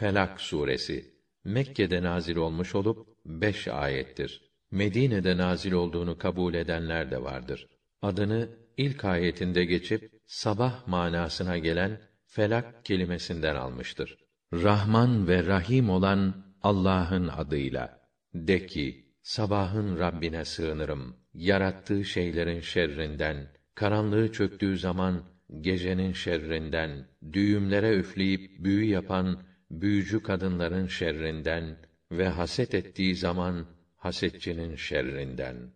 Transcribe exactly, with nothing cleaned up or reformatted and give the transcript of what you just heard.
Felak suresi Mekke'de nazil olmuş olup beş ayettir. Medine'de nazil olduğunu kabul edenler de vardır. Adını ilk ayetinde geçip sabah manasına gelen Felak kelimesinden almıştır. Rahman ve Rahim olan Allah'ın adıyla. De ki, sabahın Rabbine sığınırım. Yarattığı şeylerin şerrinden, karanlığı çöktüğü zaman gecenin şerrinden, düğümlere üfleyip büyü yapan büyücü kadınların şerrinden ve haset ettiği zaman hasetçinin şerrinden.